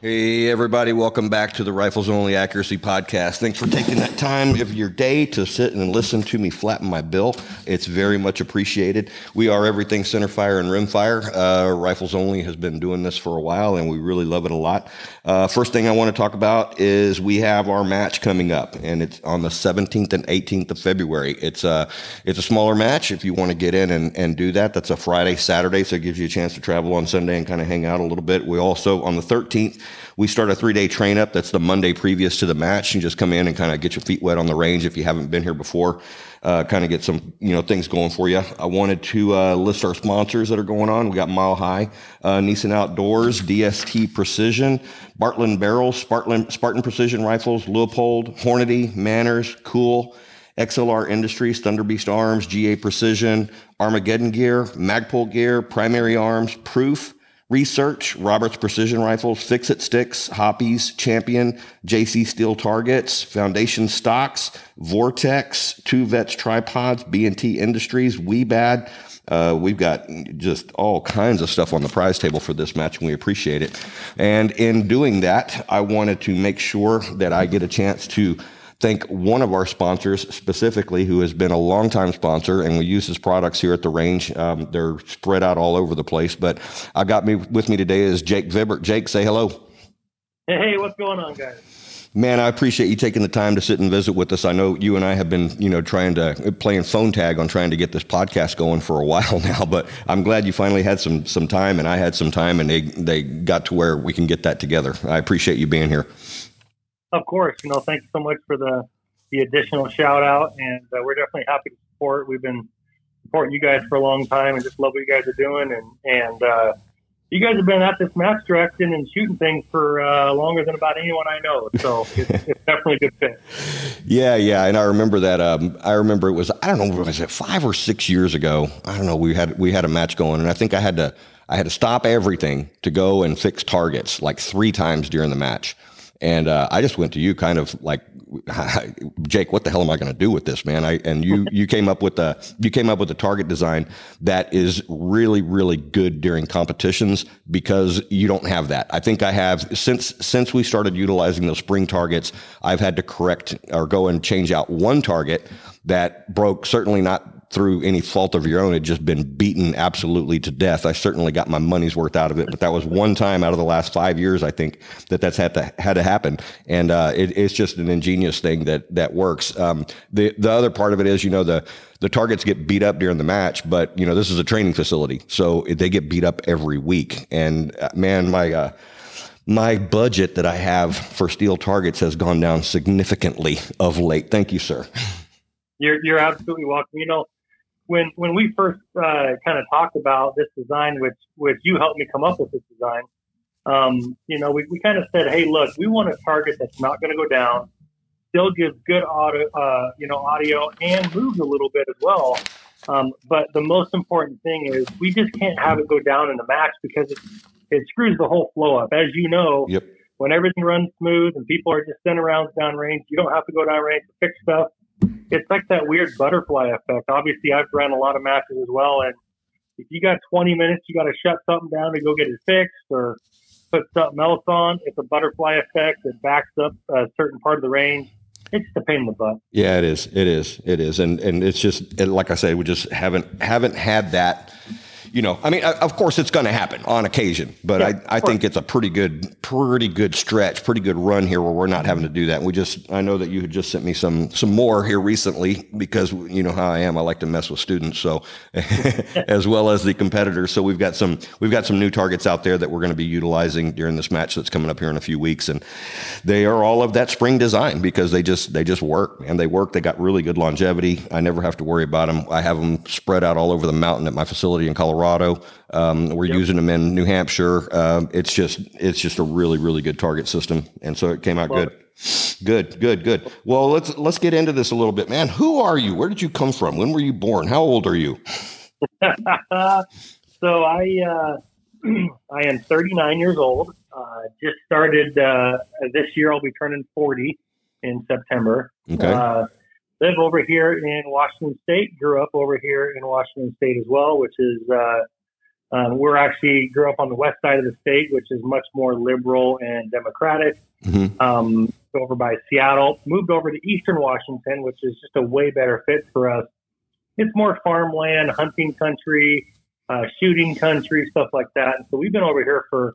Hey everybody, welcome back to the Rifles Only Accuracy Podcast. Thanks for taking that time of your day to sit and listen to me flatten my bill. It's very much appreciated. We are everything centerfire and rimfire. Rifles Only has been doing this for a while and we really love it a lot. First thing I want to talk about is we have our match coming up and it's on the 17th and 18th of February. It's a smaller match. If you want to get in and do that, that's a Friday, Saturday, so it gives you a chance to travel on Sunday and kind of hang out a little bit. We also, on the 13th, we start a 3-day train up. That's the Monday previous to the match. You just come in and kind of get your feet wet on the range if you haven't been here before. Kind of get some, things going for you. I wanted to list our sponsors that are going on. We got Mile High, Neeson Outdoors, DST Precision, Bartland Barrels, Spartan Precision Rifles, Leupold, Hornady, Manners, Cool, XLR Industries, Thunder Beast Arms, GA Precision, Armageddon Gear, Magpul Gear, Primary Arms, Proof Research, Roberts Precision Rifles, Fix It Sticks, Hoppe's, Champion, JC Steel Targets, Foundation Stocks, Vortex, Two Vets Tripods, B&T Industries, WeBad. We've got just all kinds of stuff on the prize table for this match, and we appreciate it. And in doing that, I wanted to make sure that I get a chance to thank one of our sponsors specifically, who has been a longtime sponsor, and we use his products here at the range. They're spread out all over the place, but with me today is Jake Vibbert. Jake, say hello. Hey, what's going on, guys? Man, I appreciate you taking the time to sit and visit with us. I know you and I have been, playing phone tag on trying to get this podcast going for a while now, but I'm glad you finally had some time, and I had some time, and they got to where we can get that together. I appreciate you being here. Of course, thanks so much for the additional shout out, and we're definitely happy to support. We've been supporting you guys for a long time and just love what you guys are doing. And you guys have been at this match directing and shooting things for longer than about anyone I know. So it's definitely a good fit. Yeah. And I remember that. I remember it was, I don't know, was it 5 or 6 years ago? I don't know. We had a match going, and I think I had to stop everything to go and fix targets like 3 times during the match. And I just went to you kind of like, Jake, what the hell am I going to do with this, man? And you came up with a target design that is really, really good during competitions because you don't have that. I think I have since we started utilizing those spring targets, I've had to correct or go and change out one target that broke, certainly not through any fault of your own. It just been beaten absolutely to death. I certainly got my money's worth out of it, but that was one time out of the last 5 years, I think, that's had to happen. And it's just an ingenious thing that works. The other part of it is, the targets get beat up during the match, but this is a training facility, so they get beat up every week. And man, my budget that I have for steel targets has gone down significantly of late. Thank you, sir. You're absolutely welcome. When we first kind of talked about this design, which you helped me come up with this design, we kind of said, hey, look, we want a target that's not going to go down, still gives good audio and moves a little bit as well. But the most important thing is we just can't have it go down in the match because it screws the whole flow up. As you know, yep. When everything runs smooth and people are just sending rounds downrange, you don't have to go downrange to fix stuff. It's like that weird butterfly effect. Obviously, I've run a lot of matches as well, and if you got 20 minutes, you got to shut something down to go get it fixed or put something else on. It's a butterfly effect that backs up a certain part of the range. It's just a pain in the butt. Yeah, it is, and it's just like I say, we just haven't had that. Of course it's going to happen on occasion, but yeah, I think it's a pretty good stretch, pretty good run here where we're not having to do that. I know that you had just sent me some more here recently because you know how I am. I like to mess with students. So as well as the competitors. So we've got some new targets out there that we're going to be utilizing during this match that's coming up here in a few weeks. And they are all of that spring design because they just work, and they work. They got really good longevity. I never have to worry about them. I have them spread out all over the mountain at my facility in Colorado. We're using them in New Hampshire. It's just a really, really good target system. And so it came out good. Well, let's get into this a little bit, man. Who are you? Where did you come from? When were you born? How old are you? So I am 39 years old. Just started, this year I'll be turning 40 in September. Okay. Live over here in Washington State, grew up over here in Washington State as well, which is We're actually grew up on the west side of the state, which is much more liberal and democratic. Mm-hmm. Over by Seattle, moved over to Eastern Washington, which is just a way better fit for us. It's more farmland, hunting country, shooting country, stuff like that. And so we've been over here for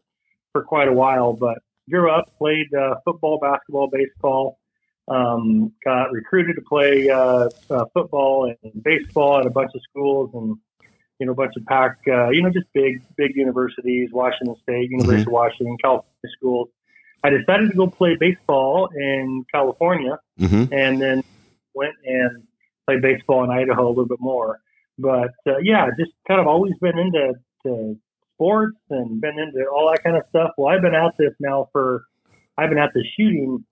quite a while, but grew up, played football, basketball, baseball, got recruited to play football and baseball at a bunch of schools and, you know, a bunch of pack, just big universities, Washington State, University mm-hmm. of Washington, California schools. I decided to go play baseball in California mm-hmm. and then went and played baseball in Idaho a little bit more. But, just kind of always been into sports and been into all that kind of stuff. Well, I've been at the shooting,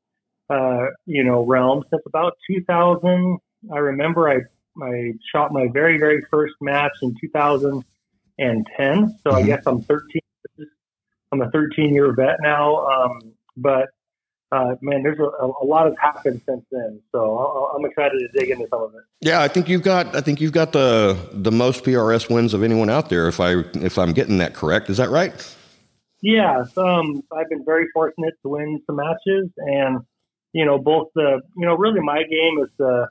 realm since about 2000. I remember I shot my very, very first match in 2010. So mm-hmm. I guess I'm 13. I'm a 13-year vet now. There's a lot has happened since then, so I'm excited to dig into some of it. Yeah, I think you've got the most PRS wins of anyone out there. If I'm getting that correct, is that right? Yeah, I've been very fortunate to win some matches, and both the really my game is the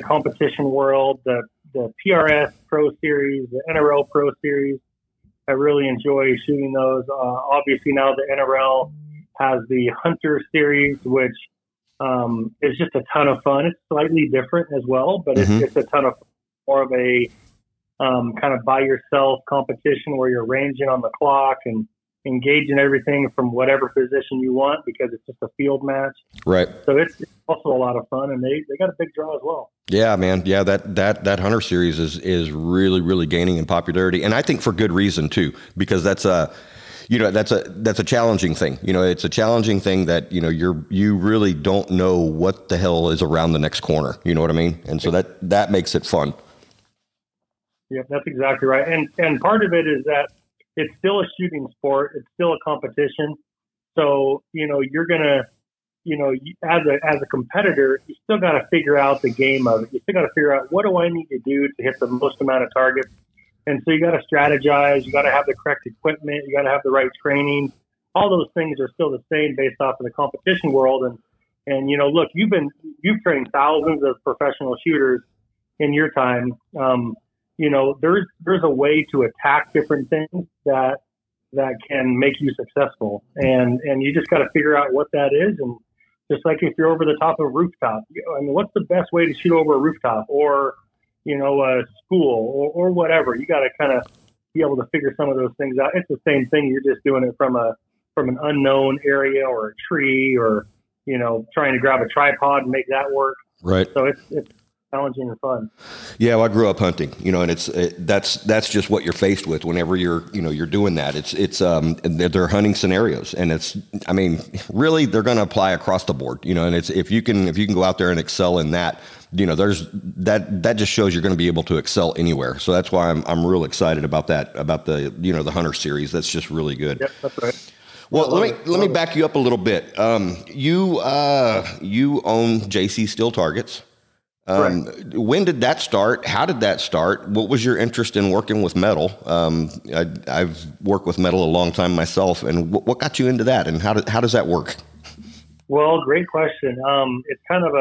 competition world, the PRS Pro Series, the NRL Pro Series. I really enjoy shooting those. Obviously now the NRL has the Hunter Series, which is just a ton of fun. It's slightly different as well, but mm-hmm. it's a ton of more of a kind of by yourself competition where you're ranging on the clock and engaging everything from whatever position you want because it's just a field match. Right. So it's also a lot of fun, and they got a big draw as well. Yeah, man. Yeah, that Hunter Series is really, really gaining in popularity. And I think for good reason too, because that's a challenging thing. It's a challenging thing that, you really don't know what the hell is around the next corner. You know what I mean? And so that makes it fun. Yeah, that's exactly right. And part of it is that it's still a shooting sport. It's still a competition. So, you're going to, as a competitor, you still got to figure out the game of it. You still got to figure out what do I need to do to hit the most amount of targets. And so you got to strategize. You got to have the correct equipment. You got to have the right training. All those things are still the same based off of the competition world. And look, you've trained thousands of professional shooters in your time. There's a way to attack different things that can make you successful. And you just got to figure out what that is. And just like if you're over the top of a rooftop, what's the best way to shoot over a rooftop or, a school or whatever? You got to kind of be able to figure some of those things out. It's the same thing. You're just doing it from an unknown area or a tree or, trying to grab a tripod and make that work. Right. So it's challenging and fun. Yeah, well, I grew up hunting, and that's just what you're faced with whenever you're doing that. They're hunting scenarios, and really they're going to apply across the board, and it's if you can go out there and excel in that, there's that just shows you're going to be able to excel anywhere. So that's why I'm real excited about that, about the the Hunter Series. That's just really good. Yep, that's right. Well, let me back you up a little bit. You own JC Steel Targets. When did that start? How did that start? What was your interest in working with metal? I've worked with metal a long time myself. And what got you into that? And how does that work? Well, great question. It's kind of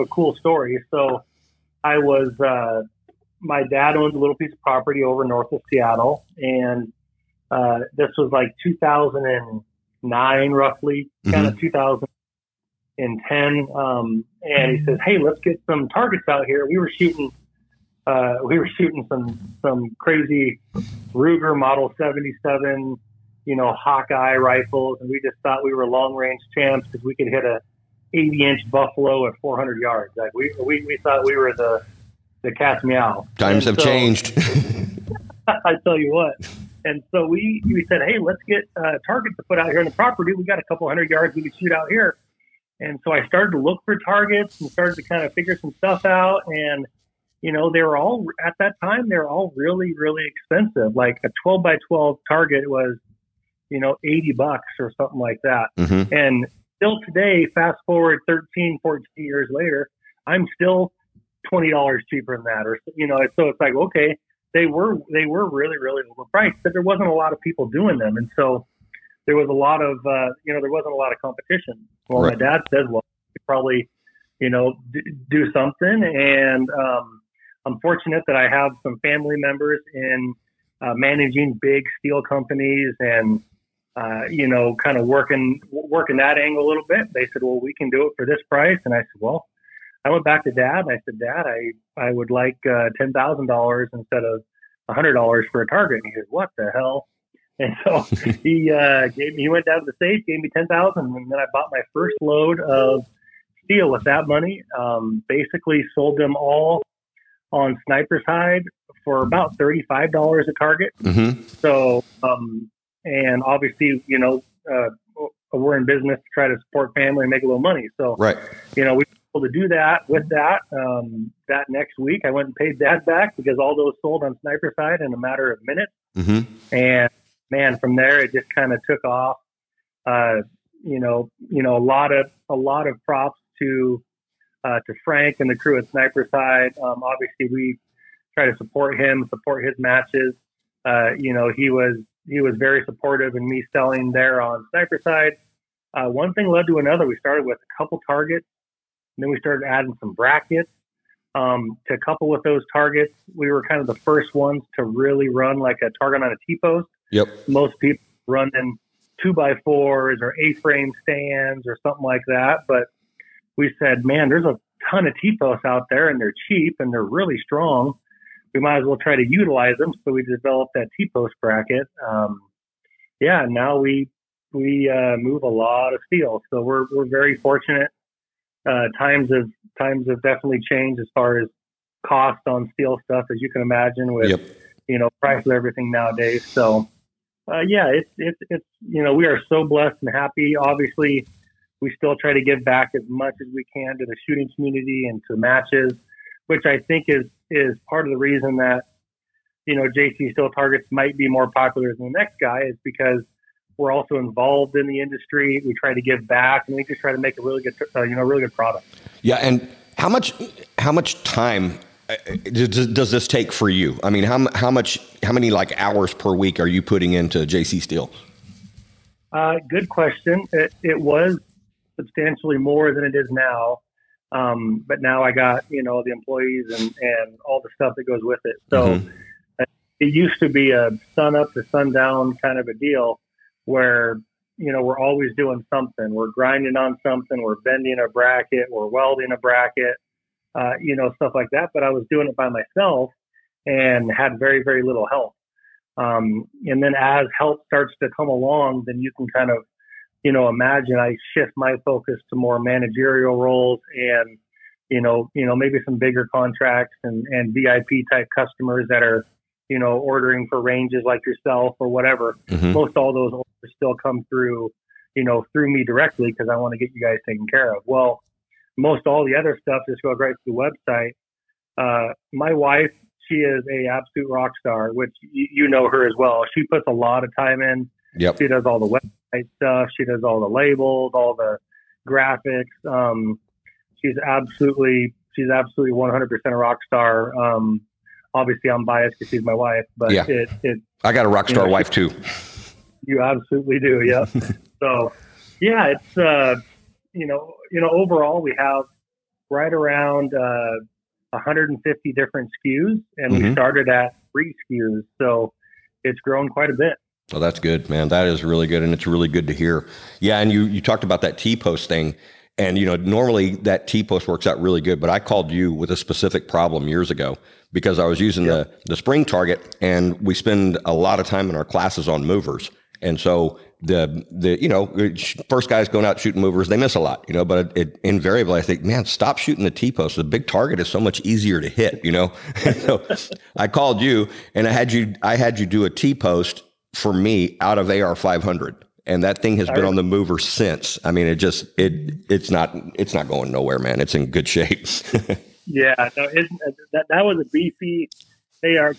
a cool story. So I was, my dad owned a little piece of property over north of Seattle. And this was like 2009, roughly, kind of 2010. And he says, "Hey, let's get some targets out here." We were shooting some crazy Ruger Model 77, Hawkeye rifles. And we just thought we were long range champs because we could hit a 80-inch buffalo at 400 yards. Like we thought we were the cat's meow. Times have changed. I tell you what. And so we said, "Hey, let's get targets to put out here on the property. We got a couple hundred yards we could shoot out here." And so I started to look for targets and started to kind of figure some stuff out. And, they were all, at that time, they were all really, really expensive. Like a 12 by 12 target was, $80 or something like that. Mm-hmm. And still today, fast forward 13, 14 years later, I'm still $20 cheaper than that. So it's like, okay, they were really, really overpriced, but there wasn't a lot of people doing them. And so there was a lot of, there wasn't a lot of competition. Well, right. My dad said, well, we probably, do something. And I'm fortunate that I have some family members in managing big steel companies and, kind of working that angle a little bit. They said, well, we can do it for this price. And I said, well, I went back to Dad and I said, Dad, I would like $10,000 instead of $100 for a target. And he said, what the hell? And so he went down to the safe, gave me $10,000, and then I bought my first load of steel with that money. Basically sold them all on Sniper's Hide for about $35 a target. Mm-hmm. So, and obviously, we're in business to try to support family and make a little money. So, right. We were able to do that with that. That next week, I went and paid Dad back because all those sold on Sniper's Hide in a matter of minutes. Mm-hmm. And man, from there it just kind of took off. A lot of props to Frank and the crew at Sniper's Hide. Obviously, we try to support him, support his matches. He was very supportive in me selling there on Sniper's Hide. One thing led to another. We started with a couple targets, and then we started adding some brackets to couple with those targets. We were kind of the first ones to really run like a target on a T-post. Yep. Most people running 2x4s or A-frame stands or something like that. But we said, man, there's a ton of T-posts out there, and they're cheap, and they're really strong. We might as well try to utilize them. So we developed that T-post bracket. Now we move a lot of steel. So we're very fortunate. Times have definitely changed as far as cost on steel stuff, as you can imagine, with, price of everything nowadays. So, it's we are so blessed and happy. Obviously, we still try to give back as much as we can to the shooting community and to matches, which I think is part of the reason that, JC Steel Targets might be more popular than the next guy is because we're also involved in the industry. We try to give back, and we just try to make a really good, really good product. Yeah. And how much time does this take for you? I mean, how many like hours per week are you putting into JC Steel? Good question. It was substantially more than it is now. But now I got, the employees and all the stuff that goes with it. So mm-hmm. It used to be a sun up to sundown kind of a deal where, we're always doing something. We're grinding on something. We're bending a bracket. We're welding a bracket, stuff like that. But I was doing it by myself and had very, very little help. And then as help starts to come along, then you can kind of, imagine I shift my focus to more managerial roles and, maybe some bigger contracts and VIP type customers that are, ordering for ranges like yourself or whatever. Mm-hmm. Most all those orders still come through, through me directly because I want to get you guys taken care of. Well, most all the other stuff just goes right through the website. My wife, she is a absolute rock star, which you know her as well. She puts a lot of time in. Yep. She does all the website stuff. She does all the labels, all the graphics. She's absolutely 100% a rock star. Obviously I'm biased because she's my wife, but yeah. I got a rock star wife too. You absolutely do. Yeah. So yeah, it's, overall we have right around, 150 different SKUs and mm-hmm. we started at 3 SKUs. So it's grown quite a bit. Well, that's good, man. That is really good. And it's really good to hear. Yeah. And you talked about that T-post thing. And, normally that T-post works out really good, but I called you with a specific problem years ago because I was using the spring target and we spend a lot of time in our classes on movers. And so the first guys going out shooting movers, they miss a lot, but it invariably I think, man, stop shooting the T-post. The big target is so much easier to hit, So I called you and I had you do a T-post for me out of AR-500. And that thing has been on the mover since. I mean, it's not going nowhere, man. It's in good shape. Yeah, no, that was a beefy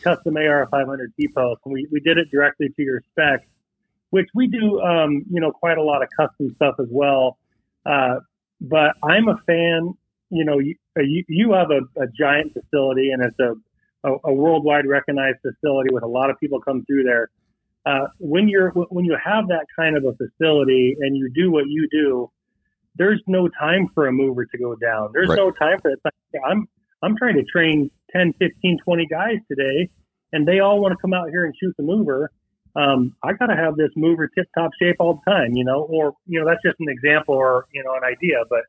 custom AR-500 T-post. We did it directly to your specs, which we do, quite a lot of custom stuff as well. But I'm a fan. You have a giant facility, and it's a a worldwide recognized facility with a lot of people come through there. When you have that kind of a facility and you do what you do, there's no time for a mover to go down. There's right. no time for that. I'm trying to train 10, 15, 20 guys today, and they all want to come out here and shoot the mover. I got to have this mover tip-top shape all the time, or that's just an example or, an idea. But,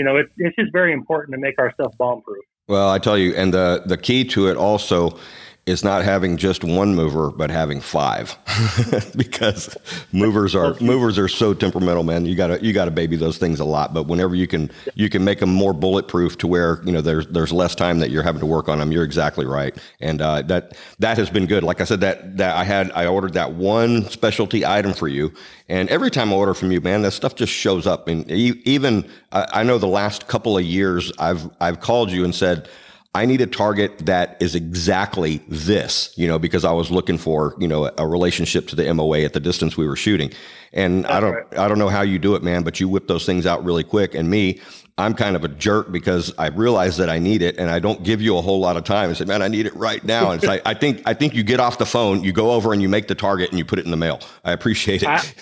it's just very important to make our stuff bomb-proof. Well, I tell you, and the key to it also is not having just one mover, but having five, because movers are so temperamental, man. You gotta baby those things a lot. But whenever you can make them more bulletproof to where there's less time that you're having to work on them. You're exactly right, and that has been good. Like I said, I ordered that one specialty item for you, and every time I order from you, man, that stuff just shows up. And even I know the last couple of years, I've called you and said, I need a target that is exactly this, because I was looking for, a relationship to the MOA at the distance we were shooting. And that's I don't know how you do it, man, but you whip those things out really quick. And me, I'm kind of a jerk because I realize that I need it and I don't give you a whole lot of time. I say, man, I need it right now. And it's like, I think you get off the phone, you go over and you make the target and you put it in the mail. I appreciate it.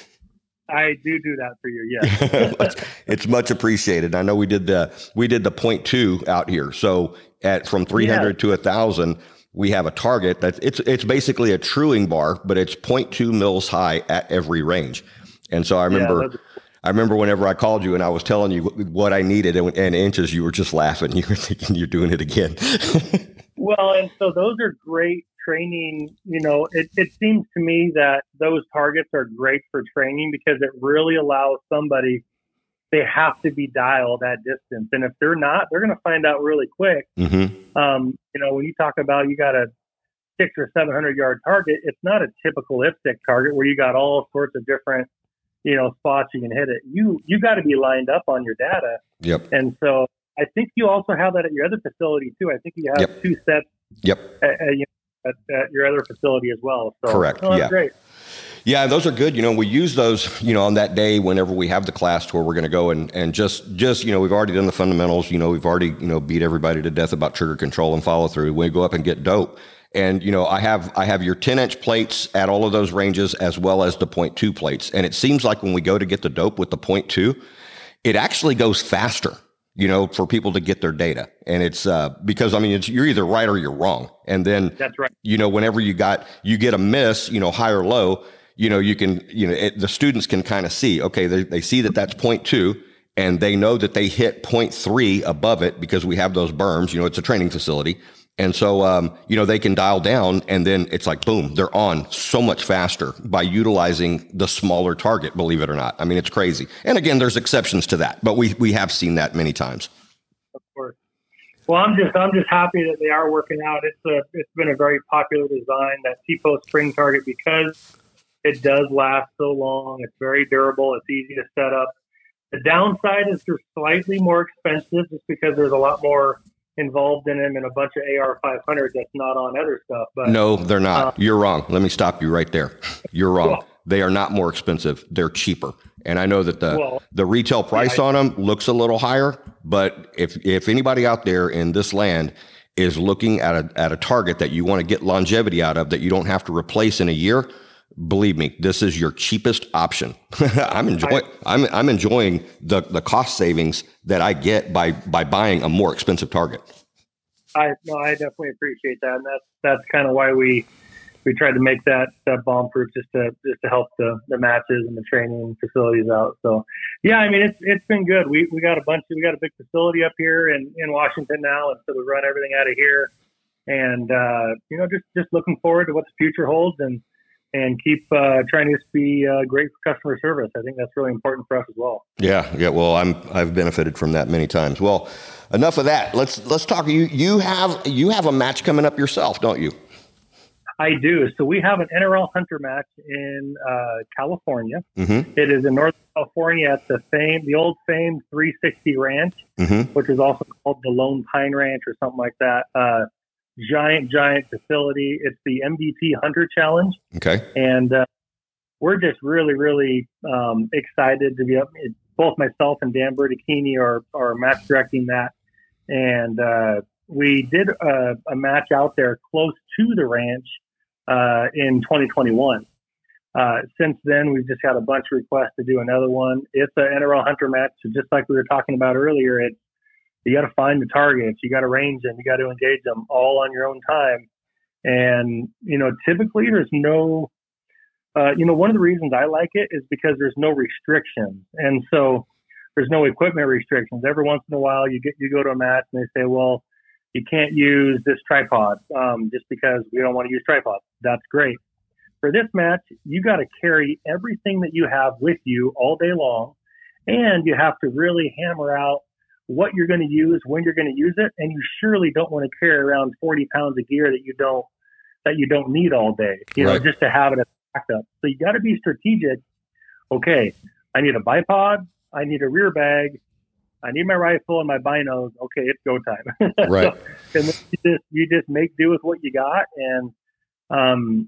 I do that for you, yes. It's much appreciated. I know we did the 0.2 out here. So from 300 to 1,000, we have a target that it's basically a truing bar, but it's 0.2 mils high at every range. And so I remember whenever I called you and I was telling you what I needed and inches, you were just laughing. You were thinking you're doing it again. Well, and so those are great training. It seems to me that those targets are great for training because it really allows somebody. They have to be dialed at distance. And if they're not, they're going to find out really quick. Mm-hmm. When you talk about, you got a 600- or 700-yard target, it's not a typical IPSC target where you got all sorts of different, spots you can hit it. You got to be lined up on your data. Yep. And so I think you also have that at your other facility too. I think you have two sets at your other facility as well. So, correct. Oh, that's great. Yeah, those are good. We use those, on that day whenever we have the class to where we're going to go and just, we've already done the fundamentals, we've already, beat everybody to death about trigger control and follow through. We go up and get dope. And, I have your 10-inch plates at all of those ranges as well as the 0.2 plates. And it seems like when we go to get the dope with the 0.2, it actually goes faster, for people to get their data. And it's because, you're either right or you're wrong. And then, that's right. Whenever you get a miss, high or low, you can, the students can kind of see, okay, they see that that's 0.2 and they know that they hit 0.3 above it because we have those berms, it's a training facility. And so, they can dial down and then it's like, boom, they're on so much faster by utilizing the smaller target, believe it or not. It's crazy. And again, there's exceptions to that, but we have seen that many times. Of course. Well, I'm just happy that they are working out. It's been a very popular design, that T-post spring target, because it does last so long. It's very durable. It's easy to set up. The downside is they're slightly more expensive just because there's a lot more involved in them and a bunch of AR-500 that's not on other stuff. But no, they're not. You're wrong. Let me stop you right there. You're wrong. Well, they are not more expensive. They're cheaper. And I know that the retail price on them looks a little higher, but if anybody out there in this land is looking at a target that you want to get longevity out of that you don't have to replace in a year, believe me, this is your cheapest option. I'm enjoying the cost savings that I get by buying a more expensive target. I definitely appreciate that, and that's kind of why we tried to make that bomb proof, just to help the matches and the training facilities out. So yeah, it's been good. We got a big facility up here in Washington now, and so we run everything out of here. And just looking forward to what the future holds and keep trying to be great for customer service. I think that's really important for us as well. Yeah. Well, I've benefited from that many times. Well, enough of that. Let's talk. You have a match coming up yourself, don't you? I do. So we have an NRL Hunter match in California. Mm-hmm. It is in North California at the old famed 360 Ranch, mm-hmm. which is also called the Lone Pine Ranch or something like that. Giant facility. It's the MDT Hunter Challenge. Okay. And we're just really, really excited to be up. Both myself and Dan Bertacchini are match directing that. And we did a match out there close to the ranch in 2021. Since then, we've just had a bunch of requests to do another one. It's an NRL hunter match. So just like we were talking about earlier, it's, you got to find the targets, you got to range them, you got to engage them all on your own time. And, you know, typically there's no, one of the reasons I like it is because there's no restrictions. And so there's no equipment restrictions. Every once in a while you go to a match and they say, well, you can't use this tripod just because we don't want to use tripods. That's great. For this match, you got to carry everything that you have with you all day long, and you have to really hammer out what you're going to use, when you're going to use it, and you surely don't want to carry around 40 pounds of gear that you don't need all day, you know, just to have it as a backup. So you got to be strategic. Okay, I need a bipod, I need a rear bag, I need my rifle and my binos. Okay, it's go time. Right. So, and you just make do with what you got. And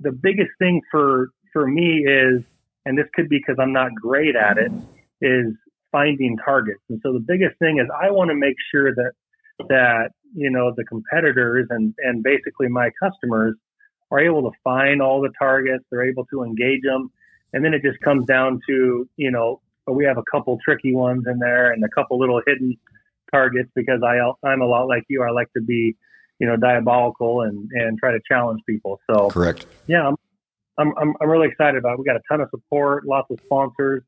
the biggest thing for me is, and this could be because I'm not great at it, is finding targets. And so the biggest thing is I want to make sure that you know, the competitors and basically my customers are able to find all the targets, they're able to engage them. And then it just comes down to, you know, we have a couple tricky ones in there and a couple little hidden targets, because I'm a lot like you. I like to be, you know, diabolical and try to challenge people. So correct. Yeah, I'm really excited about it. We got a ton of support, lots of sponsors.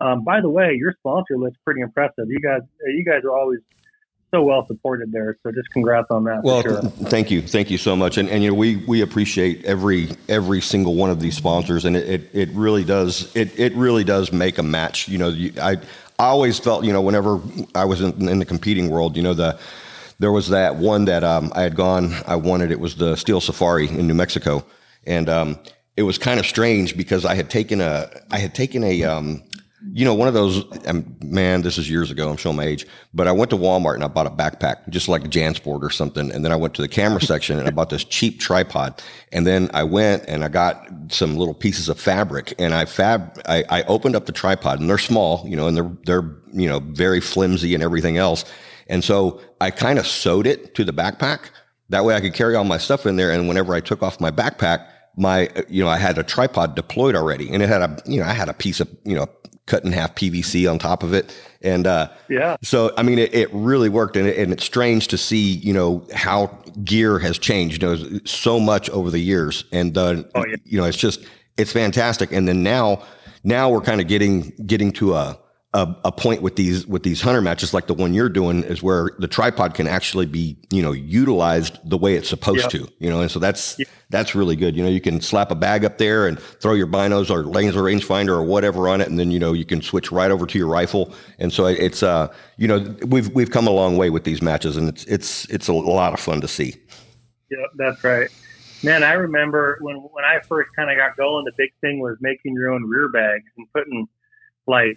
By the way, your sponsor list is pretty impressive. You guys are always so well supported there. So just congrats on that. Well, for sure. Thank you so much. And you know, we appreciate every single one of these sponsors, and it really does make a match. You know, I always felt, you know, whenever I was in the competing world, you know, there was that one that I had gone, I wanted, it was the Steel Safari in New Mexico, and it was kind of strange because I had taken a you know, one of those, and man, this is years ago, I'm showing my age, but I went to Walmart and I bought a backpack, just like a JanSport or something. And then I went to the camera section and I bought this cheap tripod. And then I went and I got some little pieces of fabric, and I opened up the tripod, and they're small, you know, and they're, you know, very flimsy and everything else. And so I kind of sewed it to the backpack. That way I could carry all my stuff in there. And whenever I took off my backpack, I had a tripod deployed already, and it had I had a piece of, you know, cut in half PVC on top of it. And so, I mean, it really worked. And it's strange to see, you know, how gear has changed, you know, so much over the years. And, you know, it's just, it's fantastic. And then now we're kind of getting to a point with these hunter matches, like the one you're doing, is where the tripod can actually be, you know, utilized the way it's supposed to, you know. And so that's really good. You know, you can slap a bag up there and throw your binos or laser rangefinder or whatever on it, and then, you know, you can switch right over to your rifle. And so it's you know, we've come a long way with these matches, and it's a lot of fun to see. Yeah, that's right, man. I remember when I first kind of got going, the big thing was making your own rear bags and putting, like,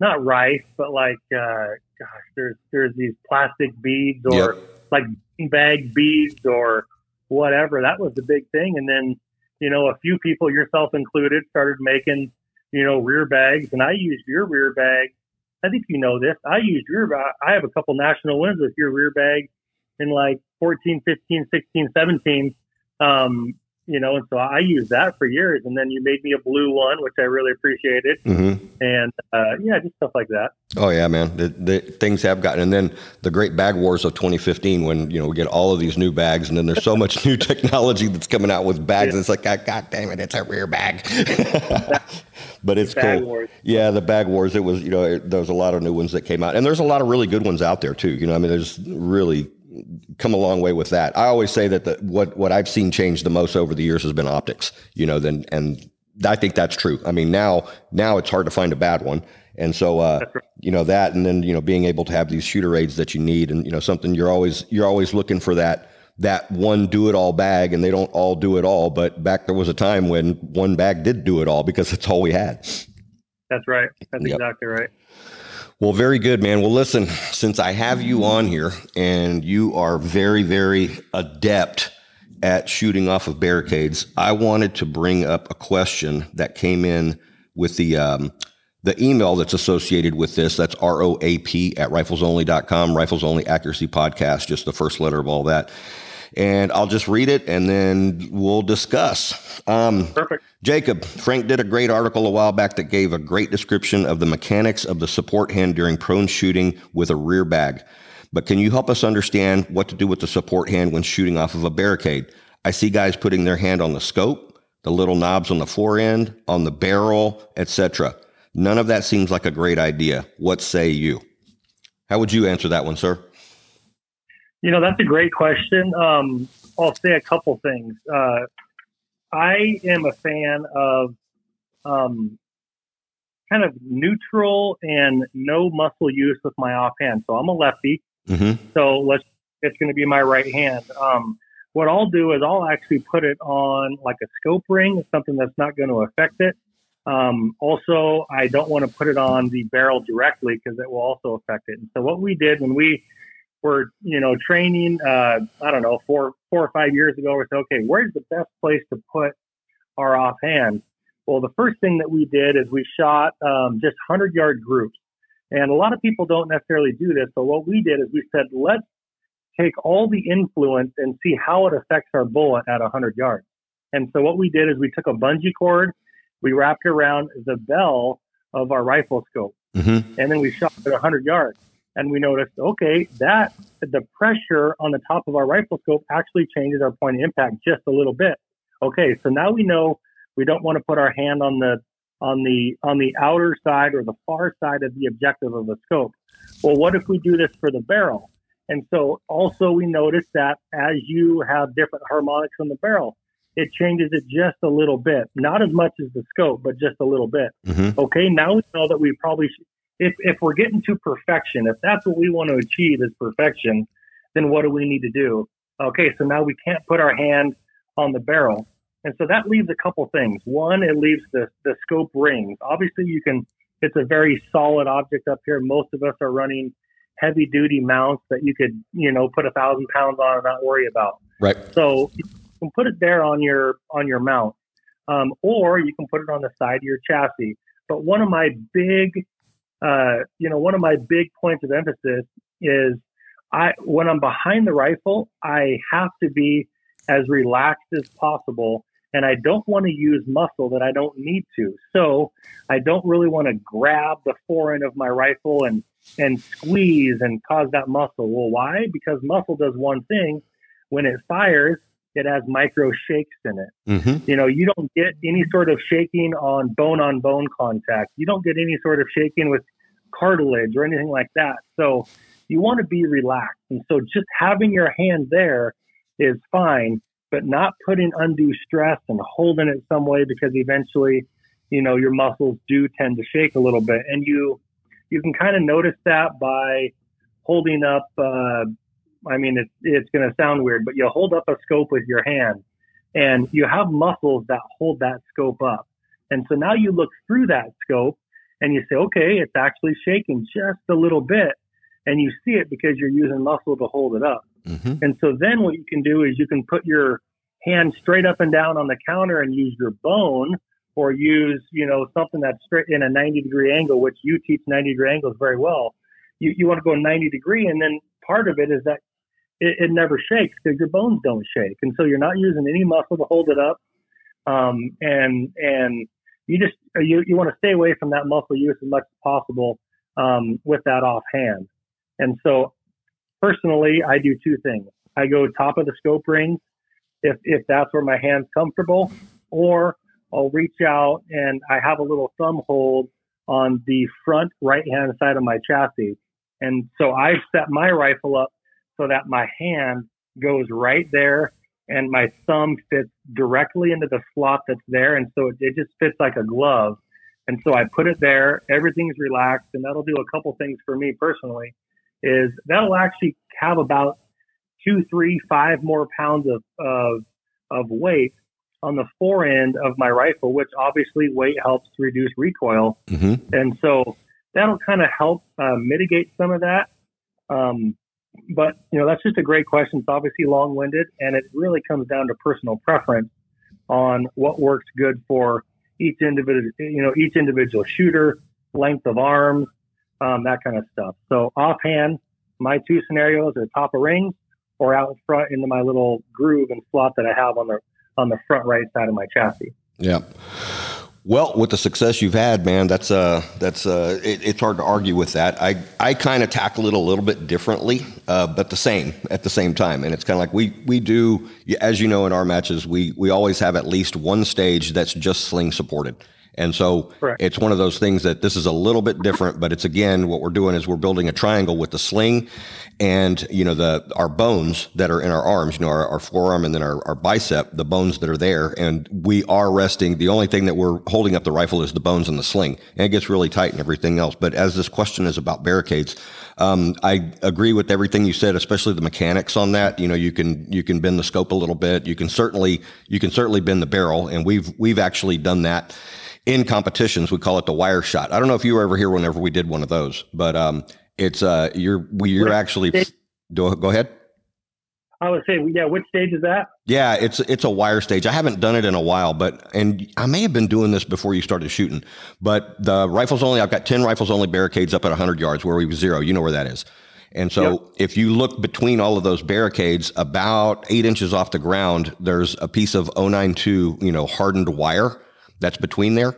not rice, but like, there's these plastic beads or like bag beads or whatever. That was the big thing. And then, you know, a few people, yourself included, started making, you know, rear bags. And I used your rear bag. I think you know this. I have a couple national wins with your rear bag in like 14, 15, 16, 17. You know, and so I used that for years. And then you made me a blue one, which I really appreciated. Mm-hmm. And, just stuff like that. Oh, yeah, man. The things have gotten. And then the great bag wars of 2015, when, you know, we get all of these new bags, and then there's so much new technology that's coming out with bags. Yeah. And it's like, God damn it, it's a rear bag. But it's bag cool. Wars. Yeah, the bag wars. It was, you know, there was a lot of new ones that came out. And there's a lot of really good ones out there, too. You know, I mean, there's really come a long way with that. I always say that what I've seen change the most over the years has been optics, you know, and I think that's true. I mean, now it's hard to find a bad one. And so, you know, that, and then, you know, being able to have these shooter aids that you need, and, you know, something you're always looking for that one do it all bag, and they don't all do it all. But back there was a time when one bag did do it all, because that's all we had. That's right. That's exactly right. Well, very good, man. Well, listen, since I have you on here, and you are very, very adept at shooting off of barricades, I wanted to bring up a question that came in with the The email that's associated with this, that's roap@riflesonly.com, Rifles Only Accuracy Podcast, just the first letter of all that. And I'll just read it and then we'll discuss. Perfect. Jacob, Frank did a great article a while back that gave a great description of the mechanics of the support hand during prone shooting with a rear bag. But can you help us understand what to do with the support hand when shooting off of a barricade? I see guys putting their hand on the scope, the little knobs on the fore end, on the barrel, etc. None of that seems like a great idea. What say you? How would you answer that one, sir? You know, that's a great question. I'll say a couple things. I am a fan of kind of neutral and no muscle use with my offhand. So I'm a lefty. Mm-hmm. So it's going to be my right hand. What I'll do is I'll actually put it on like a scope ring, something that's not going to affect it. Also, I don't want to put it on the barrel directly because it will also affect it. And so what we did when we were, you know, training, I don't know, four or five years ago, we said, okay, where's the best place to put our offhand? Well, the first thing that we did is we shot just 100-yard groups. And a lot of people don't necessarily do this. So what we did is we said, let's take all the influence and see how it affects our bullet at 100 yards. And so what we did is we took a bungee cord. We wrapped around the bell of our rifle scope, mm-hmm. and then we shot at 100 yards. And we noticed, okay, that the pressure on the top of our rifle scope actually changes our point of impact just a little bit. Okay, so now we know we don't want to put our hand on the outer side or the far side of the objective of the scope. Well, what if we do this for the barrel? And so also we noticed that as you have different harmonics on the barrel, it changes it just a little bit, not as much as the scope, but just a little bit. Mm-hmm. Okay, now we know that we probably should, if we're getting to perfection, if that's what we want to achieve is perfection, then what do we need to do? Okay, so now we can't put our hand on the barrel. And so that leaves a couple things. One, it leaves the scope rings. Obviously, you can. It's a very solid object up here. Most of us are running heavy-duty mounts that you could, you know, put 1,000 pounds on and not worry about. Right. So can put it there on your mount, or you can put it on the side of your chassis. But one of my big points of emphasis is when I'm behind the rifle, I have to be as relaxed as possible, and I don't want to use muscle that I don't need to. So I don't really want to grab the fore end of my rifle and squeeze and cause that muscle. Well, why? Because muscle does one thing. When it fires, it has micro shakes in it. Mm-hmm. You know, you don't get any sort of shaking on bone contact. You don't get any sort of shaking with cartilage or anything like that. So you want to be relaxed. And so just having your hand there is fine, but not putting undue stress and holding it some way, because eventually, you know, your muscles do tend to shake a little bit. And you can kind of notice that by holding up, it's going to sound weird, but you hold up a scope with your hand and you have muscles that hold that scope up. And so now you look through that scope and you say, okay, it's actually shaking just a little bit. And you see it because you're using muscle to hold it up. Mm-hmm. And so then what you can do is you can put your hand straight up and down on the counter and use your bone, or use, you know, something that's straight in a 90-degree angle, which you teach 90-degree angles very well. You want to go 90-degree, and then part of it is that it never shakes because your bones don't shake. And so you're not using any muscle to hold it up. And you just, you want to stay away from that muscle use as much as possible, with that offhand. And so personally, I do two things. I go top of the scope ring if that's where my hand's comfortable, or I'll reach out and I have a little thumb hold on the front right-hand side of my chassis. And so I set my rifle up so that my hand goes right there and my thumb fits directly into the slot that's there. And so it just fits like a glove. And so I put it there, everything's relaxed, and that'll do a couple things for me personally, is that'll actually have about 2, 3, 5 more pounds of weight on the fore end of my rifle, which obviously weight helps reduce recoil. Mm-hmm. And so that'll kind of help mitigate some of that. But, you know, that's just a great question. It's obviously long-winded, and it really comes down to personal preference on what works good for each individual shooter, length of arms, that kind of stuff. So offhand, my two scenarios are top of rings or out front into my little groove and slot that I have on the front right side of my chassis. Yeah. Well, with the success you've had, man, it's hard to argue with that. I kind of tackle it a little bit differently, but at the same time. And it's kind of like we do, as you know, in our matches, we always have at least one stage that's just sling supported. And so correct. It's one of those things that this is a little bit different, but it's, again, what we're doing is we're building a triangle with the sling and, you know, our bones that are in our arms, you know, our forearm and then our bicep, the bones that are there. And we are resting. The only thing that we're holding up the rifle is the bones and the sling, and it gets really tight and everything else. But as this question is about barricades, I agree with everything you said, especially the mechanics on that. You know, you can bend the scope a little bit. You can certainly bend the barrel. And we've actually done that. In competitions, we call it the wire shot. I don't know if you were ever here whenever we did one of those, but it's you're actually. Go ahead. I would say, yeah. Which stage is that? Yeah, it's a wire stage. I haven't done it in a while, and I may have been doing this before you started shooting. But the Rifles Only, I've got 10 Rifles Only barricades up at 100 yards where we were zero. You know where that is. And so yep. If you look between all of those barricades, about 8 inches off the ground, there's a piece of 092, you know, hardened wire. That's between there.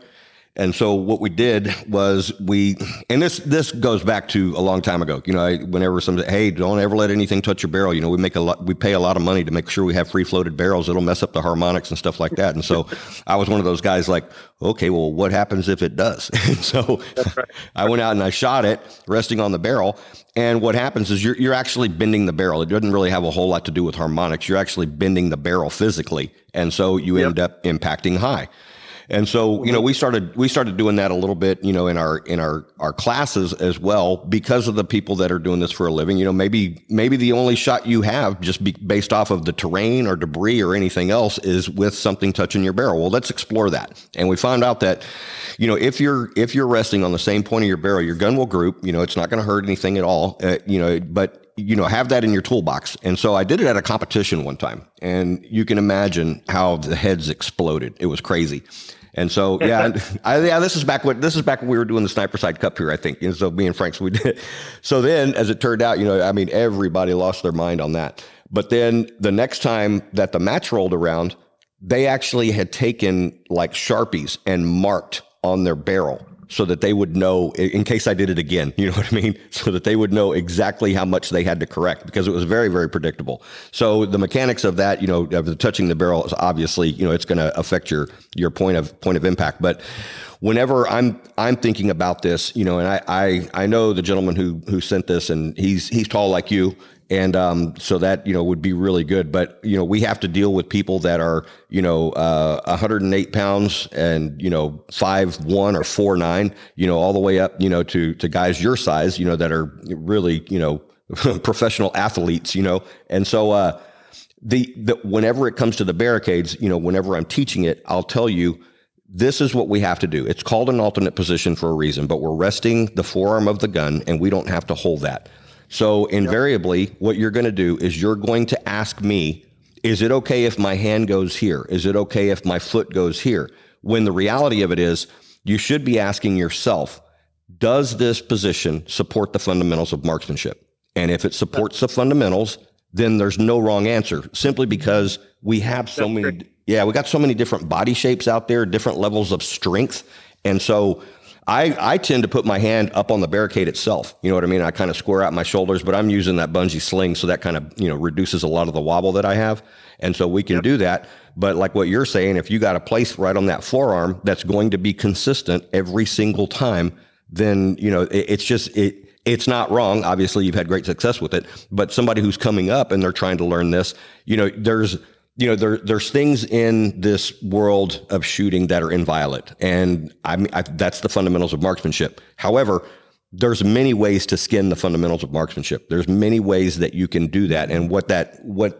And so what we did was this goes back to a long time ago. You know, whenever somebody, hey, don't ever let anything touch your barrel. You know, we pay a lot of money to make sure we have free floated barrels. It'll mess up the harmonics and stuff like that. And so I was one of those guys like, okay, well, what happens if it does? And so that's right. I went out and I shot it resting on the barrel. And what happens is you're actually bending the barrel. It doesn't really have a whole lot to do with harmonics. You're actually bending the barrel physically. And so you end up impacting high. And so, you know, we started doing that a little bit, you know, in our classes as well, because of the people that are doing this for a living. You know, maybe the only shot you have just based off of the terrain or debris or anything else is with something touching your barrel. Well, let's explore that. And we found out that, you know, if you're resting on the same point of your barrel, your gun will group. You know, it's not going to hurt anything at all, you know, but you know, have that in your toolbox. And so I did it at a competition one time, and you can imagine how the heads exploded. It was crazy. And so, yeah, this is back when we were doing the Sniper Side Cup here, I think. And so me and Frank, we did. So then, as it turned out, you know, I mean, everybody lost their mind on that. But then the next time that the match rolled around, they actually had taken like Sharpies and marked on their barrel, so that they would know, in case I did it again, you know what I mean? So that they would know exactly how much they had to correct, because it was very, very predictable. So the mechanics of that, you know, of the touching the barrel is obviously, you know, it's going to affect your point of impact. But whenever I'm thinking about this, you know, and I know the gentleman who sent this, and he's tall like you. And, so that, you know, would be really good, but, you know, we have to deal with people that are, you know, 108 pounds and, you know, 5'1" or 4'9", you know, all the way up, you know, to guys your size, you know, that are really, you know, professional athletes, you know? And so, whenever it comes to the barricades, you know, whenever I'm teaching it, I'll tell you, this is what we have to do. It's called an alternate position for a reason, but we're resting the forearm of the gun, and we don't have to hold that. So invariably, what you're going to do is you're going to ask me, is it okay if my hand goes here? Is it okay if my foot goes here? When the reality of it is, you should be asking yourself, does this position support the fundamentals of marksmanship? And if it supports the fundamentals, then there's no wrong answer, simply because we have so many. Yeah, we got so many different body shapes out there, different levels of strength. And so I tend to put my hand up on the barricade itself. You know what I mean? I kind of square out my shoulders, but I'm using that bungee sling. So that kind of, you know, reduces a lot of the wobble that I have. And so we can do that. But like what you're saying, if you got a place right on that forearm, that's going to be consistent every single time, then, you know, it's not wrong. Obviously you've had great success with it, but somebody who's coming up and they're trying to learn this, you know, there's things in this world of shooting that are inviolate. And I mean, that's the fundamentals of marksmanship. However, there's many ways to skin the fundamentals of marksmanship. There's many ways that you can do that. And what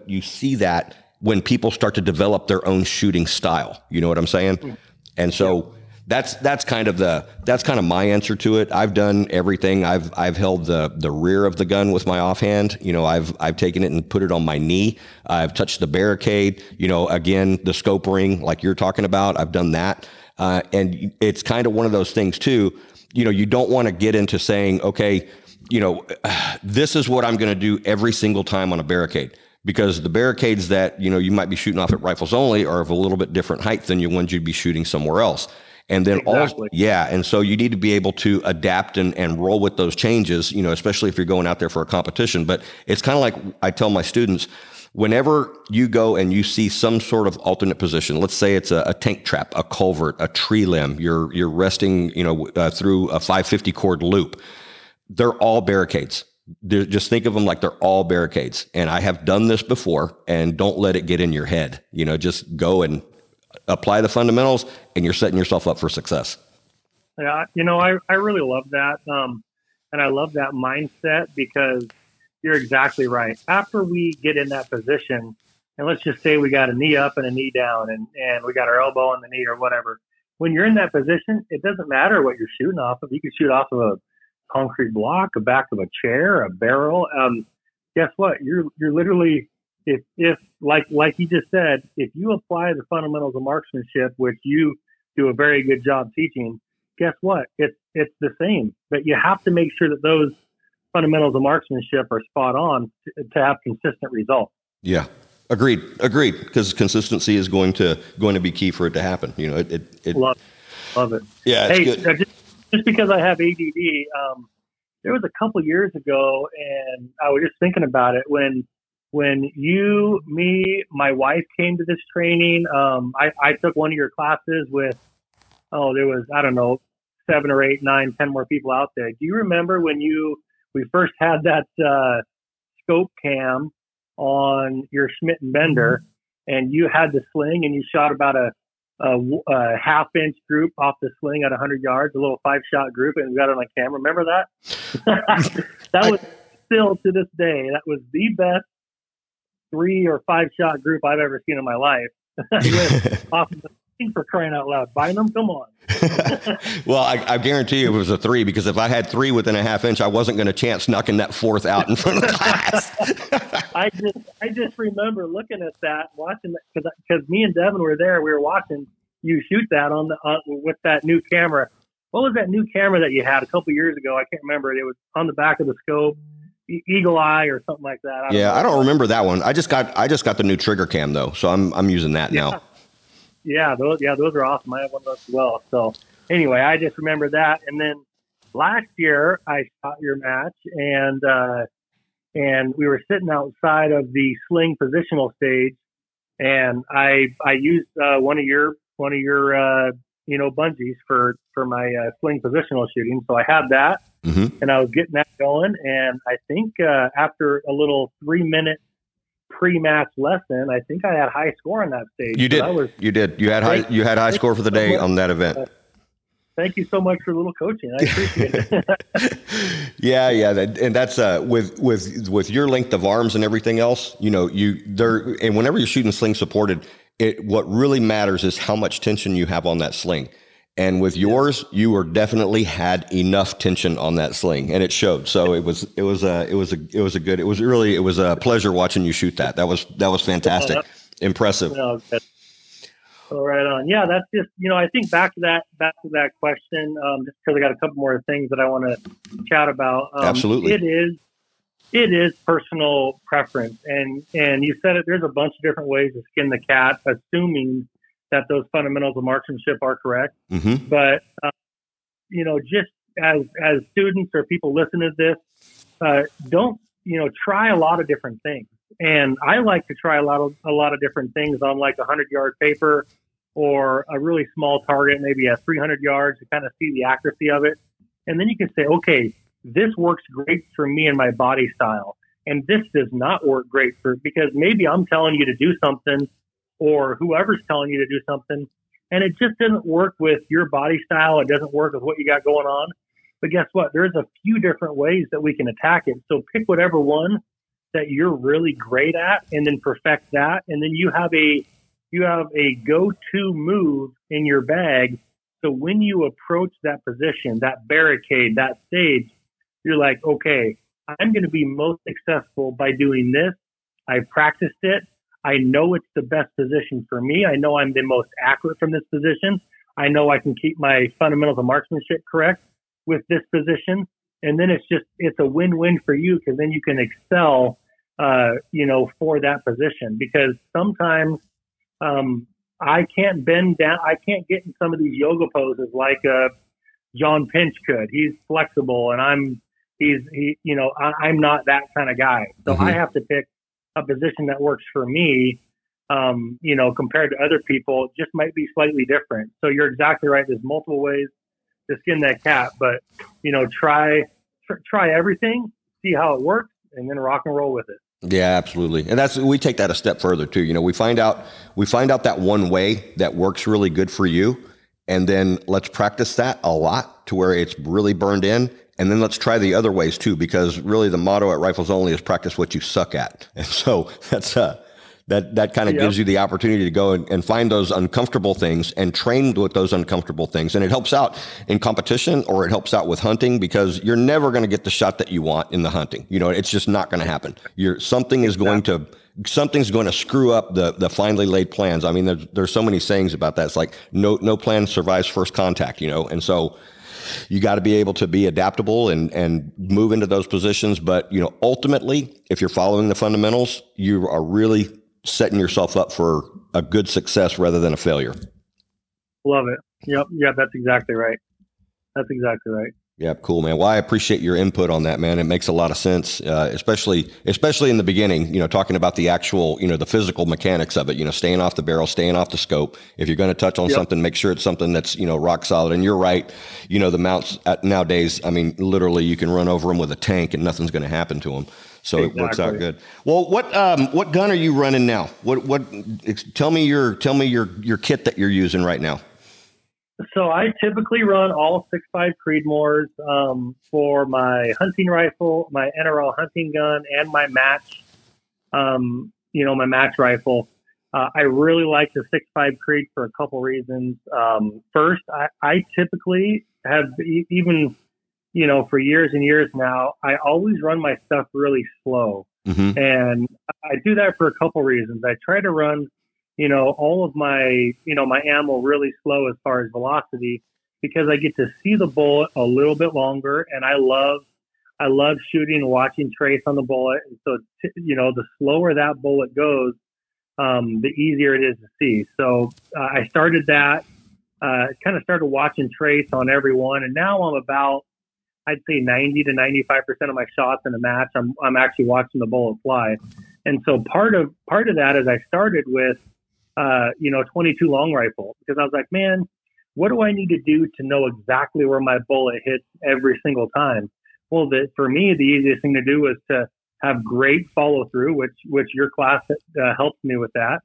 you see that when people start to develop their own shooting style, you know what I'm saying? And so that's kind of my answer to it. I've done everything. I've held the rear of the gun with my offhand. You know, I've taken it and put it on my knee. I've touched the barricade, you know, again, the scope ring, like you're talking about, I've done that. And it's kind of one of those things too, you know, you don't want to get into saying, okay, you know, this is what I'm going to do every single time on a barricade, because the barricades that, you know, you might be shooting off at Rifles Only are of a little bit different height than the ones you'd be shooting somewhere else. And then also, yeah. And so you need to be able to adapt and roll with those changes, you know, especially if you're going out there for a competition. But it's kind of like I tell my students, whenever you go and you see some sort of alternate position, let's say it's a tank trap, a culvert, a tree limb, you're resting, you know, through a 550 cord loop, they're all barricades. Just think of them like they're all barricades. And I have done this before, and don't let it get in your head, you know, just go and apply the fundamentals, and you're setting yourself up for success. Yeah. You know, I really love that. And I love that mindset, because you're exactly right. After we get in that position, and let's just say we got a knee up and a knee down, and we got our elbow on the knee or whatever. When you're in that position, it doesn't matter what you're shooting off of. You can shoot off of a concrete block, a back of a chair, a barrel. Guess what? You're literally, if like you just said, if you apply the fundamentals of marksmanship, which you do a very good job teaching, guess what? It's the same. But you have to make sure that those fundamentals of marksmanship are spot on to have consistent results. Yeah. Agreed. Because consistency is going to be key for it to happen. You know, it love it. Yeah. It's hey, good. Just because I have ADD, there was a couple years ago, and I was just thinking about it when you, me, my wife came to this training. I took one of your classes with, there was, I don't know, 7 or 8, 9, 10 more people out there. Do you remember when we first had that scope cam on your Schmidt and Bender, and you had the sling, and you shot about a half-inch group off the sling at 100 yards, a little five-shot group, and we got it on camera. Remember that? That was still to this day. That was the best 3 or 5-shot group I've ever seen in my life. Off the sling, for crying out loud. Bynum, come on. Well, I guarantee you it was a 3, because if I had 3 within a half-inch, I wasn't going to chance knocking that 4th out in front of the class. I just remember looking at that, watching that, because me and Devin were there. We were watching you shoot that on the with that new camera. What was that new camera that you had a couple years ago? I can't remember. It was on the back of the scope, Eagle Eye or something like that. I don't remember that one. I just got the new trigger cam though, so I'm using that now. Yeah, those are awesome. I have one of those as well. So anyway, I just remember that. And then last year I shot your match, and we were sitting outside of the sling positional stage, and I used one of your bungees for my sling positional shooting. So I had that, and I was getting that going. And I think after a little 3-minute pre-match lesson, I think I had high score on that stage. You did. You had high score for the day on that event. Thank you so much for a little coaching. I appreciate it. Yeah. And that's with your length of arms and everything else, you know, and whenever you're shooting sling supported, what really matters is how much tension you have on that sling. And with yours, you were definitely had enough tension on that sling, and it showed. So it was a pleasure watching you shoot that. That was fantastic. Impressive. No, so right on. Yeah, that's just, you know, I think back to that question, just because I got a couple more things that I want to chat about. Absolutely. It is personal preference. And you said it, there's a bunch of different ways to skin the cat, assuming that those fundamentals of marksmanship are correct. Mm-hmm. But, you know, just as students or people listening to this, don't, you know, try a lot of different things. And I like to try a lot of different things on like 100-yard paper or a really small target, maybe at 300 yards, to kind of see the accuracy of it. And then you can say, okay, this works great for me and my body style, and this does not work great for, because maybe I'm telling you to do something, or whoever's telling you to do something, and it just doesn't work with your body style. It doesn't work with what you got going on. But guess what? There's a few different ways that we can attack it. So pick whatever one that you're really great at, and then perfect that. And then you have a go-to move in your bag. So when you approach that position, that barricade, that stage, you're like, okay, I'm going to be most successful by doing this. I practiced it. I know it's the best position for me. I know I'm the most accurate from this position. I know I can keep my fundamentals of marksmanship correct. with this position. And then it's just, it's a win-win for you, because then you can excel, for that position. Because sometimes I can't bend down. I can't get in some of these yoga poses like John Pinch could. He's flexible, and I'm not that kind of guy. So I have to pick a position that works for me, compared to other people. It just might be slightly different. So you're exactly right. There's multiple ways to skin that cat, but try everything, see how it works, and then rock and roll with it. Yeah, absolutely. And we take that a step further too. We find out that one way that works really good for you. And then let's practice that a lot to where it's really burned in. And then let's try the other ways too, because really the motto at Rifles Only is practice what you suck at. And so that's that kind of gives you the opportunity to go and find those uncomfortable things and train with those uncomfortable things. And it helps out in competition, or it helps out with hunting, because you're never going to get the shot that you want in the hunting. It's just not going to happen. Something's going to screw up the finely laid plans. I mean, there's so many sayings about that. It's like no plan survives first contact, and so you got to be able to be adaptable and move into those positions. But, ultimately, if you're following the fundamentals, you are really setting yourself up for a good success rather than a failure. Love it. Yep. Yeah, that's exactly right. Yeah, cool, man. Well, I appreciate your input on that, man. It makes a lot of sense, especially in the beginning, talking about the actual, the physical mechanics of it, staying off the barrel, staying off the scope. If you're going to touch on something, make sure it's something that's, rock solid. And you're right. The mounts nowadays, I mean, literally you can run over them with a tank and nothing's going to happen to them. So exactly. It works out good. Well, what gun are you running now? Tell me your kit that you're using right now. So I typically run all 6.5 Creedmoors for my hunting rifle, my NRL hunting gun, and my match, my match rifle. I really like the 6.5 Creed for a couple reasons. First, I typically have, even, for years and years now, I always run my stuff really slow. Mm-hmm. And I do that for a couple reasons. I try to run all of my, my ammo really slow as far as velocity, because I get to see the bullet a little bit longer, and I love shooting and watching trace on the bullet. And so, the slower that bullet goes, the easier it is to see. So I started that, kind of started watching trace on everyone. And now I'm about, I'd say 90 to 95% of my shots in a match, I'm actually watching the bullet fly. And so part of that is I started with, 22 long rifle, because I was like, man, what do I need to do to know exactly where my bullet hits every single time? Well, for me, the easiest thing to do was to have great follow through, which your class helped me with that.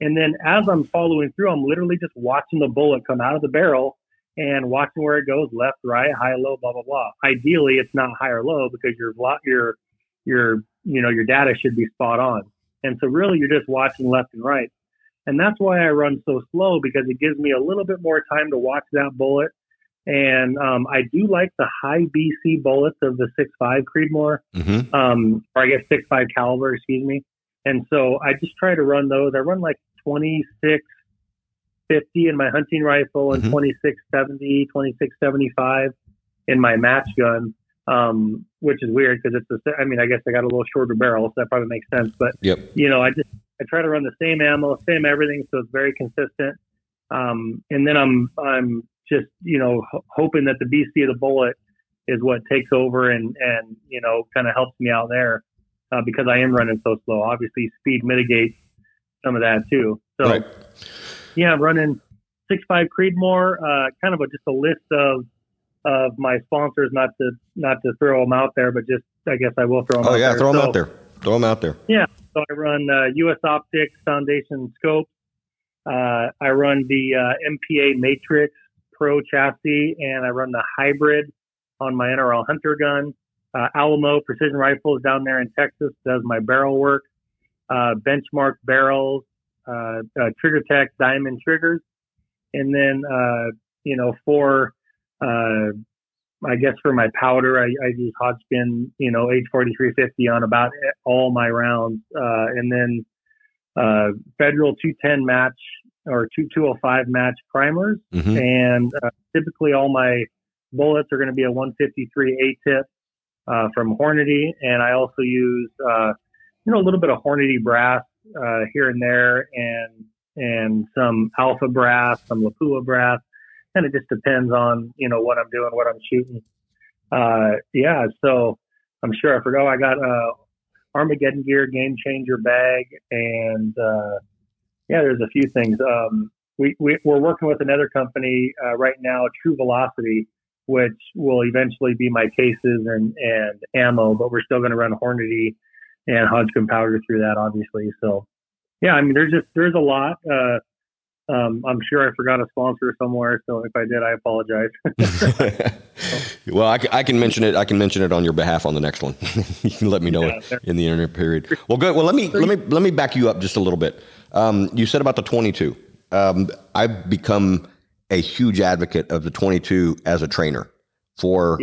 And then as I'm following through, I'm literally just watching the bullet come out of the barrel and watching where it goes, left, right, high, low, blah, blah, blah. Ideally, it's not high or low, because your data should be spot on. And so really you're just watching left and right. And that's why I run so slow, because it gives me a little bit more time to watch that bullet. And I do like the high BC bullets of the 6.5 Creedmoor, or I guess 6.5 caliber, excuse me. And so I just try to run those. I run like 26.50 in my hunting rifle, and 26.70, 26.75 in my match gun, which is weird because I guess I got a little shorter barrel, so that probably makes sense. But, I try to run the same ammo, same everything, so it's very consistent. And then I'm just, hoping that the BC of the bullet is what takes over and kind of helps me out there, because I am running so slow. Obviously, speed mitigates some of that too. So, right. Yeah, I'm running 6.5 Creedmoor, kind of just a list of my sponsors, not to throw them out there, but just, I guess I will throw them out there. Oh, yeah, throw them out there. Yeah. So I run U.S. Optics, Foundation Scope. I run the MPA Matrix Pro Chassis, and I run the Hybrid on my NRL Hunter gun. Alamo Precision Rifles down there in Texas does my barrel work. Benchmark barrels, Trigger Tech Diamond triggers. And then, for my powder, I use Hodgdon, H4350 on about all my rounds. And then Federal 210 match or 2205 match primers. And typically all my bullets are going to be a 153 A-tip from Hornady, and I also use a little bit of Hornady brass here and there, and some Alpha brass, some Lapua brass, and it just depends on what I'm doing, what I'm shooting. So I'm sure I forgot. I got Armageddon Gear Game Changer bag, and there's a few things. We're working with another company right now, True Velocity, which will eventually be my cases and ammo, but we're still going to run Hornady and Hodgdon powder through that, obviously. So, there's a lot. I'm sure I forgot a sponsor somewhere, so if I did, I apologize. Well, I can mention it. I can mention it on your behalf on the next one. You can let me know in the internet period. Well, good. Well, let me back you up just a little bit. You said about the 22. I've become a huge advocate of the 22 as a trainer for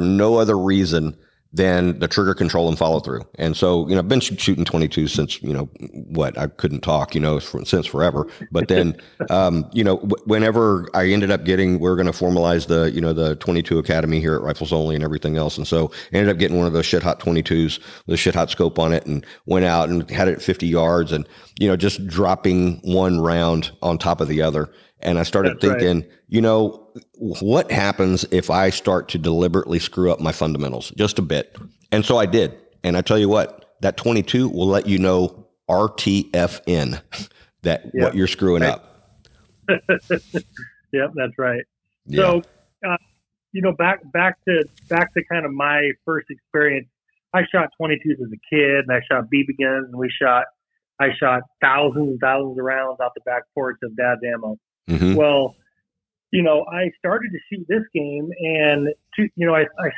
no other reason than the trigger control and follow through. And so, I've been shooting 22 since, I couldn't talk, since forever. But then, whenever I ended up getting, we're going to formalize the 22 Academy here at Rifles Only and everything else. And so I ended up getting one of those shit hot 22s with a shit hot scope on it, and went out and had it at 50 yards and, just dropping one round on top of the other. And I started thinking, what happens if I start to deliberately screw up my fundamentals just a bit? And so I did. And I tell you what, that 22 will let you know RTFN that what you're screwing up. Yep, that's right. Yeah. So, back to kind of my first experience, I shot 22s as a kid, and I shot BB guns, and I shot thousands and thousands of rounds out the back porch of Dad's ammo. Mm-hmm. Well, I started to shoot this game, and I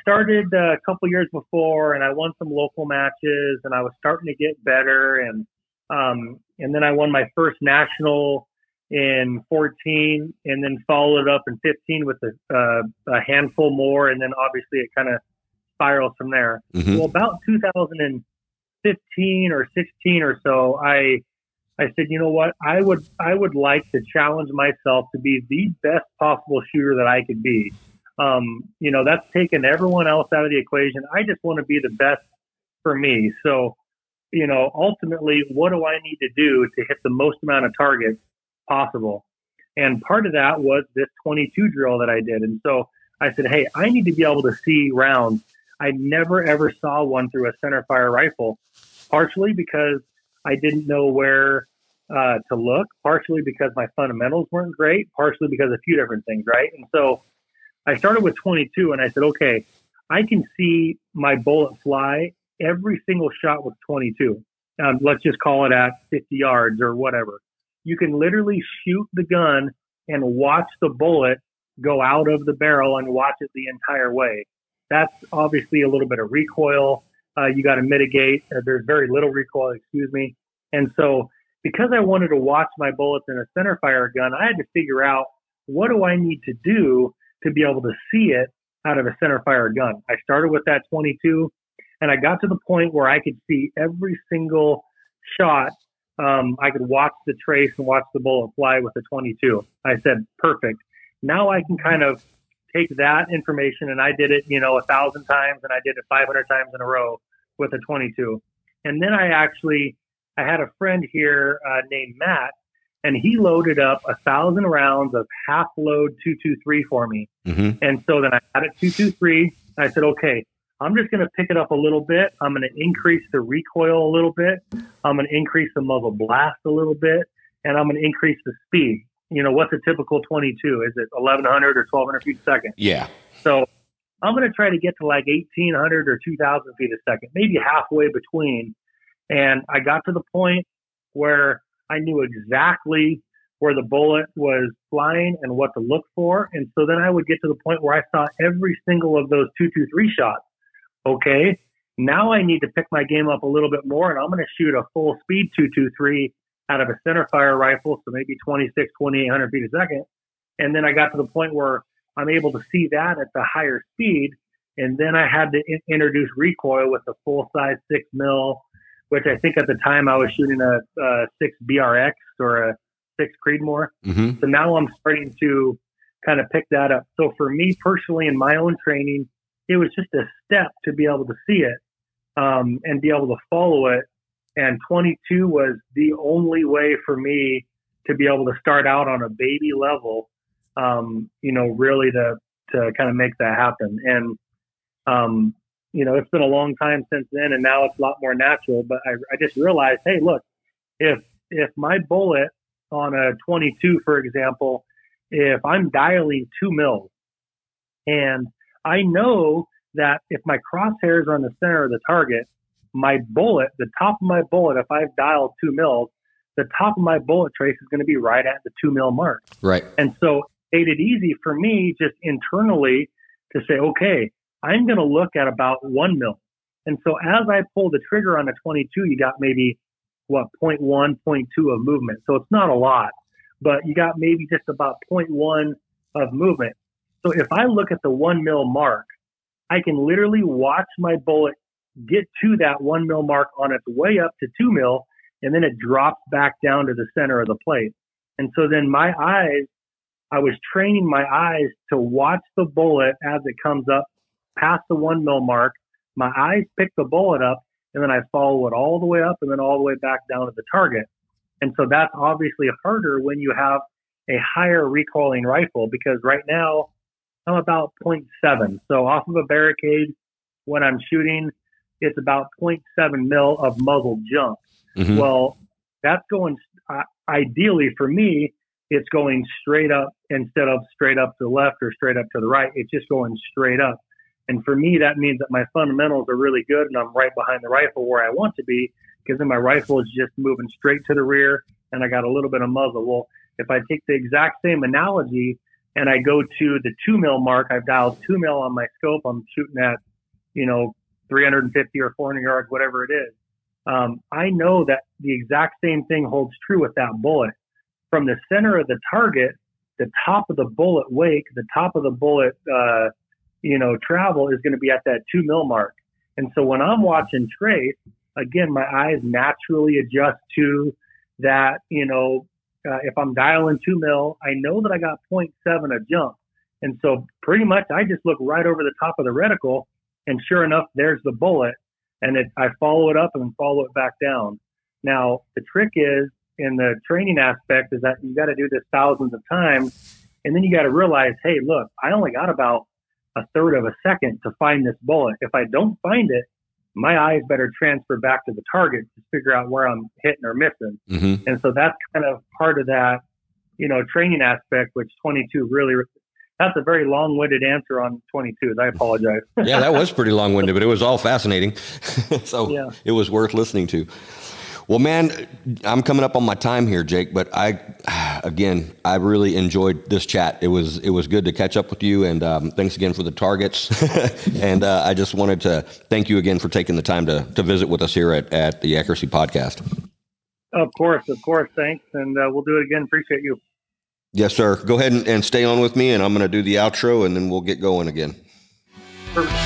started a couple years before, and I won some local matches, and I was starting to get better, and then I won my first national in 14, and then followed up in 15 with a handful more, and then obviously it kind of spirals from there. Mm-hmm. Well, about 2015 or 16 or so, I said, you know what, I would like to challenge myself to be the best possible shooter that I could be. That's taken everyone else out of the equation. I just want to be the best for me. So, ultimately, what do I need to do to hit the most amount of targets possible? And part of that was this 22 drill that I did. And so I said, hey, I need to be able to see rounds. I never, ever saw one through a center fire rifle, partially because I didn't know where to look, partially because my fundamentals weren't great, partially because a few different things, right? And so I started with 22, and I said, okay, I can see my bullet fly every single shot with 22. Let's just call it at 50 yards or whatever. You can literally shoot the gun and watch the bullet go out of the barrel and watch it the entire way. That's obviously a little bit of recoil. You got to mitigate. There's very little recoil, And so because I wanted to watch my bullets in a center fire gun, I had to figure out what do I need to do to be able to see it out of a center fire gun. I started with that 22, and I got to the point where I could see every single shot. I could watch the trace and watch the bullet fly with the 22. I said, perfect. Now I can kind of take that information, and I did it, 1,000 times, and I did it 500 times in a row with a 22. And then I had a friend here named Matt, and he loaded up 1,000 rounds of half load 223 for me. Mm-hmm. And so then I had it 223. I said, okay, I'm just going to pick it up a little bit. I'm going to increase the recoil a little bit. I'm going to increase the muzzle blast a little bit, and I'm going to increase the speed. What's a typical 22? Is it 1,100 or 1,200 feet a second? Yeah. So I'm going to try to get to like 1,800 or 2,000 feet a second, maybe halfway between. And I got to the point where I knew exactly where the bullet was flying and what to look for. And so then I would get to the point where I saw every single of those 223 shots. Okay, now I need to pick my game up a little bit more, and I'm going to shoot a full speed 223 out of a center fire rifle, so maybe 2,800 feet a second. And then I got to the point where I'm able to see that at the higher speed. And then I had to introduce recoil with the full size 6 mil, which I think at the time I was shooting a 6 BRX or a 6 Creedmoor. Mm-hmm. So now I'm starting to kind of pick that up. So for me personally, in my own training, it was just a step to be able to see it and be able to follow it. And 22 was the only way for me to be able to start out on a baby level, really to kind of make that happen. And, it's been a long time since then, and now it's a lot more natural. But I just realized, hey, look, if my bullet on a 22, for example, if I'm dialing 2 mils, and I know that if my crosshairs are on the center of the target, my bullet, the top of my bullet, if I've dialed 2 mils, the top of my bullet trace is going to be right at the 2 mil mark. Right. And so it made it easy for me just internally to say, okay, I'm going to look at about 1 mil. And so as I pull the trigger on a 22, you got maybe, 0.1, 0.2 of movement. So it's not a lot, but you got maybe just about 0.1 of movement. So if I look at the 1 mil mark, I can literally watch my bullet get to that 1 mil mark on its way up to 2 mil, and then it drops back down to the center of the plate. And so then my eyes, I was training my eyes to watch the bullet as it comes up past the 1 mil mark. My eyes pick the bullet up, and then I follow it all the way up and then all the way back down to the target. And so that's obviously harder when you have a higher recoiling rifle, because right now I'm about 0.7. So off of a barricade, when I'm shooting, it's about 0.7 mil of muzzle jump. Mm-hmm. Well, that's going, ideally for me, it's going straight up instead of straight up to the left or straight up to the right. It's just going straight up. And for me, that means that my fundamentals are really good and I'm right behind the rifle where I want to be, because then my rifle is just moving straight to the rear and I got a little bit of muzzle. Well, if I take the exact same analogy and I go to the 2 mil mark, I've dialed 2 mil on my scope. I'm shooting at, 350 or 400 yards, whatever it is. I know that the exact same thing holds true with that bullet. From the center of the target, the top of the bullet wake, the top of the bullet, travel is going to be at that 2 mil mark. And so when I'm watching trace, again, my eyes naturally adjust to that, if I'm dialing 2 mil, I know that I got 0.7 a jump. And so pretty much I just look right over the top of the reticle, and sure enough, there's the bullet, and I follow it up and follow it back down. Now, the trick is, in the training aspect, is that you got to do this thousands of times, and then you got to realize, hey, look, I only got about a third of a second to find this bullet. If I don't find it, my eyes better transfer back to the target to figure out where I'm hitting or missing. Mm-hmm. And so that's kind of part of that, training aspect, which 22 really, that's a very long-winded answer on 22s. I apologize. Yeah, that was pretty long-winded, but it was all fascinating. So yeah. It was worth listening to. Well, man, I'm coming up on my time here, Jake, but I really enjoyed this chat. It was good to catch up with you, and thanks again for the targets. And I just wanted to thank you again for taking the time to visit with us here at the Accuracy Podcast. Of course. Thanks. And we'll do it again. Appreciate you. Yes, sir. Go ahead and stay on with me, and I'm going to do the outro, and then we'll get going again. Perfect.